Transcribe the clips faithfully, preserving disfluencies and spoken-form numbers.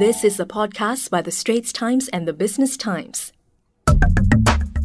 This is a podcast by The Straits Times and The Business Times.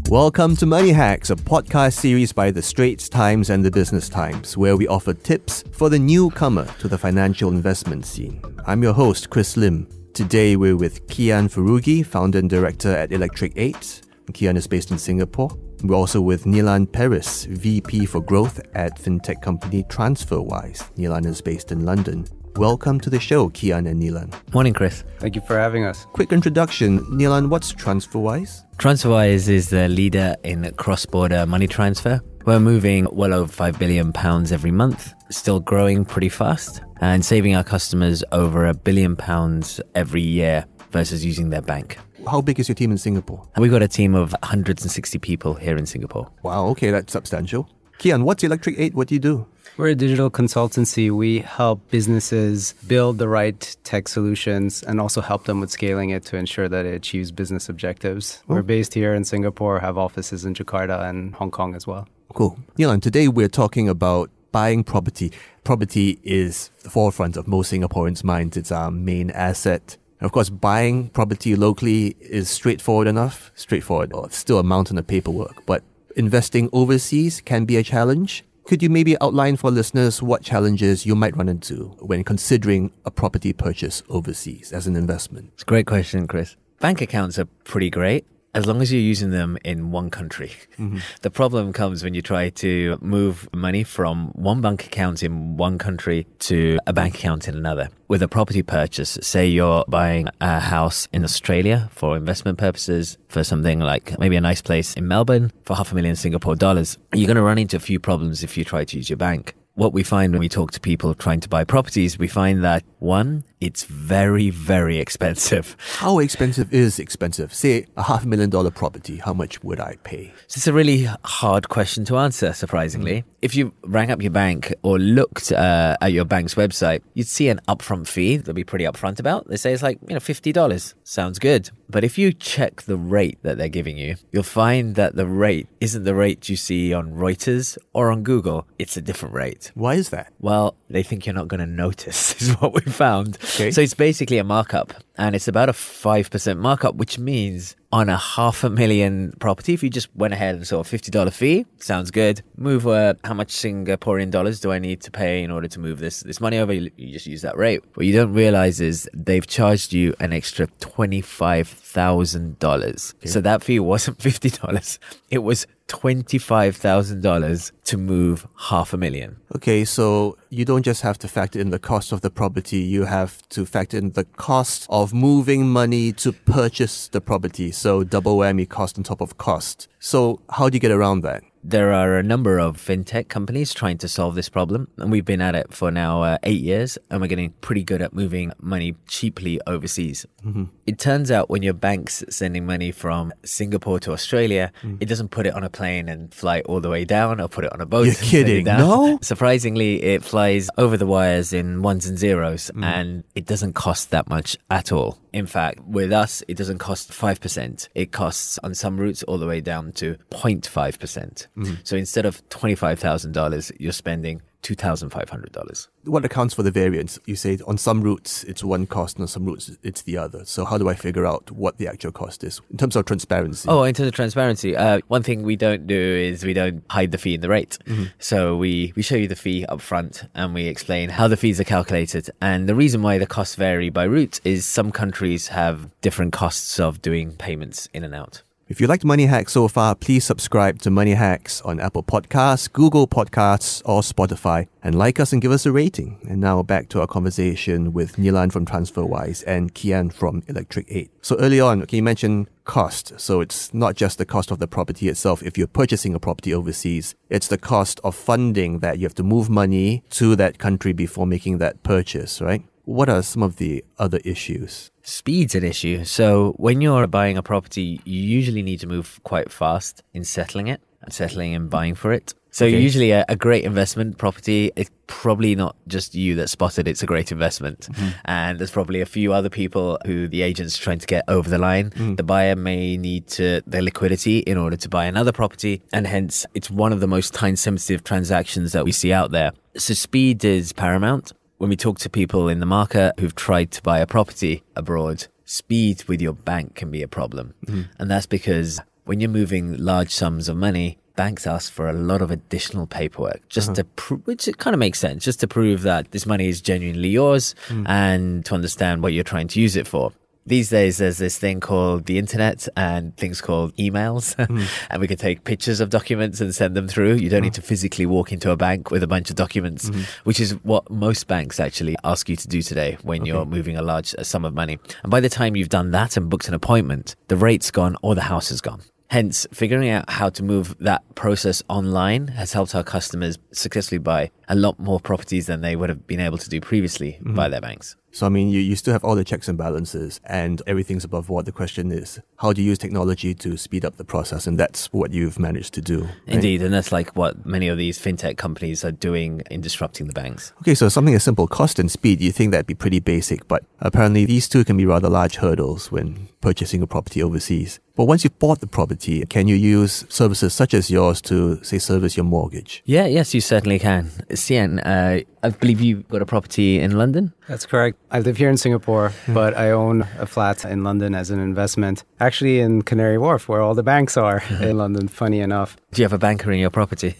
Welcome to Money Hacks, a podcast series by The Straits Times and The Business Times, where we offer tips for the newcomer to the financial investment scene. I'm your host, Chris Lim. Today we're with Kiyan Foroughi, founder and director at Electric eight. Kiyan is based in Singapore. We're also with Nilan Peiris, V P for Growth at fintech company TransferWise. Nilan is based in London. Welcome to the show, Kiyan and Nilan. Morning, Chris. Thank you for having us. Quick introduction. Nilan, what's TransferWise? TransferWise is the leader in cross-border money transfer. We're moving well over five billion pounds every month, still growing pretty fast, and saving our customers over a billion pounds every year versus using their bank. How big is your team in Singapore? We've got a team of one hundred sixty people here in Singapore. Wow, okay, that's substantial. Kiyan, what's Electric eight? What do you do? We're a digital consultancy. We help businesses build the right tech solutions and also help them with scaling it to ensure that it achieves business objectives. Oh. We're based here in Singapore, have offices in Jakarta and Hong Kong as well. Cool. Nilan, today we're talking about buying property. Property is the forefront of most Singaporeans' minds. It's our main asset. Of course, buying property locally is straightforward enough. Straightforward. Well, it's still a mountain of paperwork, but investing overseas can be a challenge. Could you maybe outline for listeners what challenges you might run into when considering a property purchase overseas as an investment? It's a great question, Chris. Bank accounts are pretty great as long as you're using them in one country. Mm-hmm. The problem comes when you try to move money from one bank account in one country to a bank account in another. With a property purchase, say you're buying a house in Australia for investment purposes, for something like maybe a nice place in Melbourne for half a million Singapore dollars, you're going to run into a few problems if you try to use your bank. What we find when we talk to people trying to buy properties, we find that, one, it's very, very expensive. How expensive is expensive? Say, a half million dollar property, how much would I pay? So it's a really hard question to answer, surprisingly. Mm. If you rang up your bank or looked uh, at your bank's website, you'd see an upfront fee they'll be pretty upfront about. They say it's like, you know, fifty dollars. Sounds good. But if you check the rate that they're giving you, you'll find that the rate isn't the rate you see on Reuters or on Google. It's a different rate. Why is that? Well, they think you're not going to notice, is what we found. Okay. So it's basically a markup, and it's about a five percent markup, which means on a half a million property, if you just went ahead and saw a fifty dollars fee, sounds good. Move uh, how much Singaporean dollars do I need to pay in order to move this, this money over? You, you just use that rate. What you don't realize is they've charged you an extra twenty-five thousand dollars. Okay. So that fee wasn't fifty dollars. It was twenty-five thousand dollars to move half a million. Okay, so you don't just have to factor in the cost of the property, you have to factor in the cost of moving money to purchase the property. So double whammy, cost on top of cost. So how do you get around that? There are a number of fintech companies trying to solve this problem, and we've been at it for now uh, eight years, and we're getting pretty good at moving money cheaply overseas. Mm-hmm. It turns out when your bank's sending money from Singapore to Australia, mm. it doesn't put it on a plane and fly all the way down, or put it on a boat. You're kidding, no? Surprisingly, it flies over the wires in ones and zeros, mm. and it doesn't cost that much at all. In fact, with us, it doesn't cost five percent. It costs on some routes all the way down to zero point five percent. Mm. So instead of twenty-five thousand dollars, you're spending two thousand five hundred dollars. What accounts for the variance? You say on some routes it's one cost and on some routes it's the other. So how do I figure out what the actual cost is in terms of transparency? Oh, in terms of transparency, uh, one thing we don't do is we don't hide the fee in the rate. Mm-hmm. So we, we show you the fee up front and we explain how the fees are calculated. And the reason why the costs vary by route is some countries have different costs of doing payments in and out. If you liked Money Hacks so far, please subscribe to Money Hacks on Apple Podcasts, Google Podcasts, or Spotify, and like us and give us a rating. And now back to our conversation with Nilan from TransferWise and Kiyan from Electric eight. So early on, okay, you mentioned cost. So it's not just the cost of the property itself. If you're purchasing a property overseas, it's the cost of funding that you have to move money to that country before making that purchase, right? What are some of the other issues? Speed's an issue. So when you're buying a property, you usually need to move quite fast in settling it, and settling and buying for it. So okay. Usually a, a great investment property, it's probably not just you that spotted it's a great investment. Mm-hmm. And there's probably a few other people who the agent's trying to get over the line. Mm. The buyer may need to, their liquidity in order to buy another property. And hence, it's one of the most time-sensitive transactions that we see out there. So speed is paramount. when we talk to people in the market who've tried to buy a property abroad, speed with your bank can be a problem. Mm-hmm. And that's because when you're moving large sums of money, banks ask for a lot of additional paperwork, just uh-huh. to pro- which it kind of makes sense, just to prove that this money is genuinely yours mm. and to understand what you're trying to use it for. These days, there's this thing called the internet and things called emails, mm. and we can take pictures of documents and send them through. You don't uh-huh. need to physically walk into a bank with a bunch of documents, mm-hmm. which is what most banks actually ask you to do today when okay. you're moving a large sum of money. And by the time you've done that and booked an appointment, the rate's gone or the house is gone. Hence, figuring out how to move that process online has helped our customers successfully buy a lot more properties than they would have been able to do previously mm-hmm. by their banks. So, I mean, you, you still have all the checks and balances and everything's above board. The question is, how do you use technology to speed up the process? And that's what you've managed to do. Right? Indeed. And that's like what many of these fintech companies are doing in disrupting the banks. Okay, so something as simple, cost and speed, you think that'd be pretty basic. But apparently these two can be rather large hurdles when purchasing a property overseas. But once you've bought the property, can you use services such as yours to, say, service your mortgage? Yeah, yes, you certainly can. Kiyan, uh, I believe you got a property in London? That's correct. I live here in Singapore, but I own a flat in London as an investment, actually in Canary Wharf, where all the banks are in London, funny enough. Do you have a banker in your property?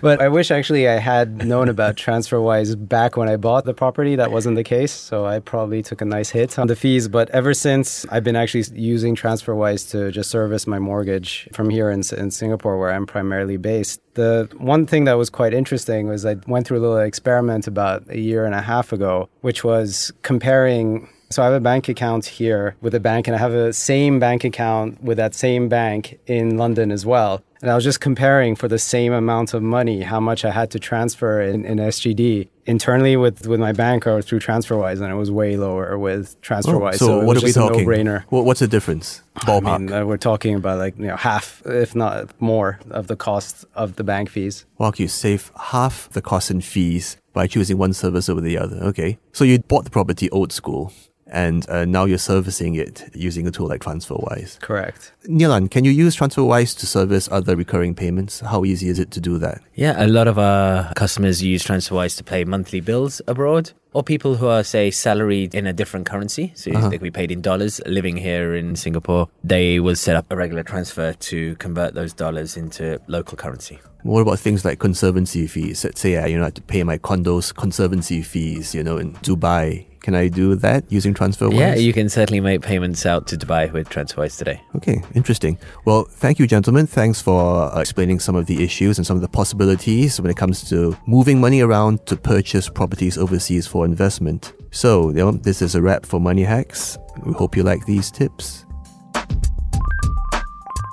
But I wish actually I had known about TransferWise back when I bought the property. That wasn't the case, so I probably took a nice hit on the fees. But ever since, I've been actually using TransferWise to just service my mortgage from here in, in Singapore, where I'm primarily based. The one thing that was quite interesting was I went through a little experiment about a year and a half ago, which was comparing... So I have a bank account here with a bank, and I have a same bank account with that same bank in London as well. And I was just comparing for the same amount of money, how much I had to transfer in, in S G D internally with, with my bank or through TransferWise, and it was way lower with TransferWise. Oh, so, so it what was are just we talking? A no-brainer. Well, what's the difference? Ballpark. I mean, uh, we're talking about like you know half, if not more, of the cost of the bank fees. Well, you save half the cost in fees by choosing one service over the other. Okay, so you bought the property old school. And uh, now you're servicing it using a tool like TransferWise. Correct. Nilan, can you use TransferWise to service other recurring payments? How easy is it to do that? Yeah, a lot of our customers use TransferWise to pay monthly bills abroad, or people who are, say, salaried in a different currency. So uh-huh. they can be paid in dollars living here in Singapore. They will set up a regular transfer to convert those dollars into local currency. What about things like conservancy fees? Let's say I you know, have to pay my condo's conservancy fees you know, in Dubai. Can I do that using TransferWise? Yeah, you can certainly make payments out to Dubai with TransferWise today. Okay, interesting. Well, thank you, gentlemen. Thanks for uh, explaining some of the issues and some of the possibilities when it comes to moving money around to purchase properties overseas for investment. So, you know, this is a wrap for Money Hacks. We hope you like these tips.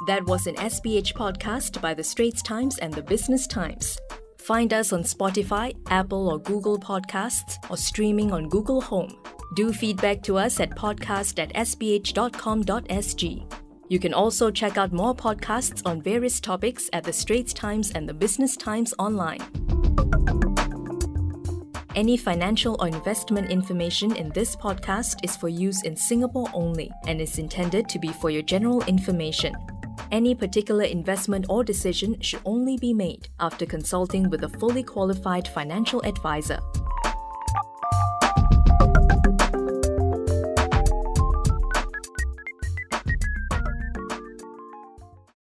That was an S P H podcast by The Straits Times and The Business Times. Find us on Spotify, Apple or Google Podcasts, or streaming on Google Home. Do feedback to us at podcast at s p h dot com dot s g. You can also check out more podcasts on various topics at The Straits Times and The Business Times online. Any financial or investment information in this podcast is for use in Singapore only and is intended to be for your general information. Any particular investment or decision should only be made after consulting with a fully qualified financial advisor.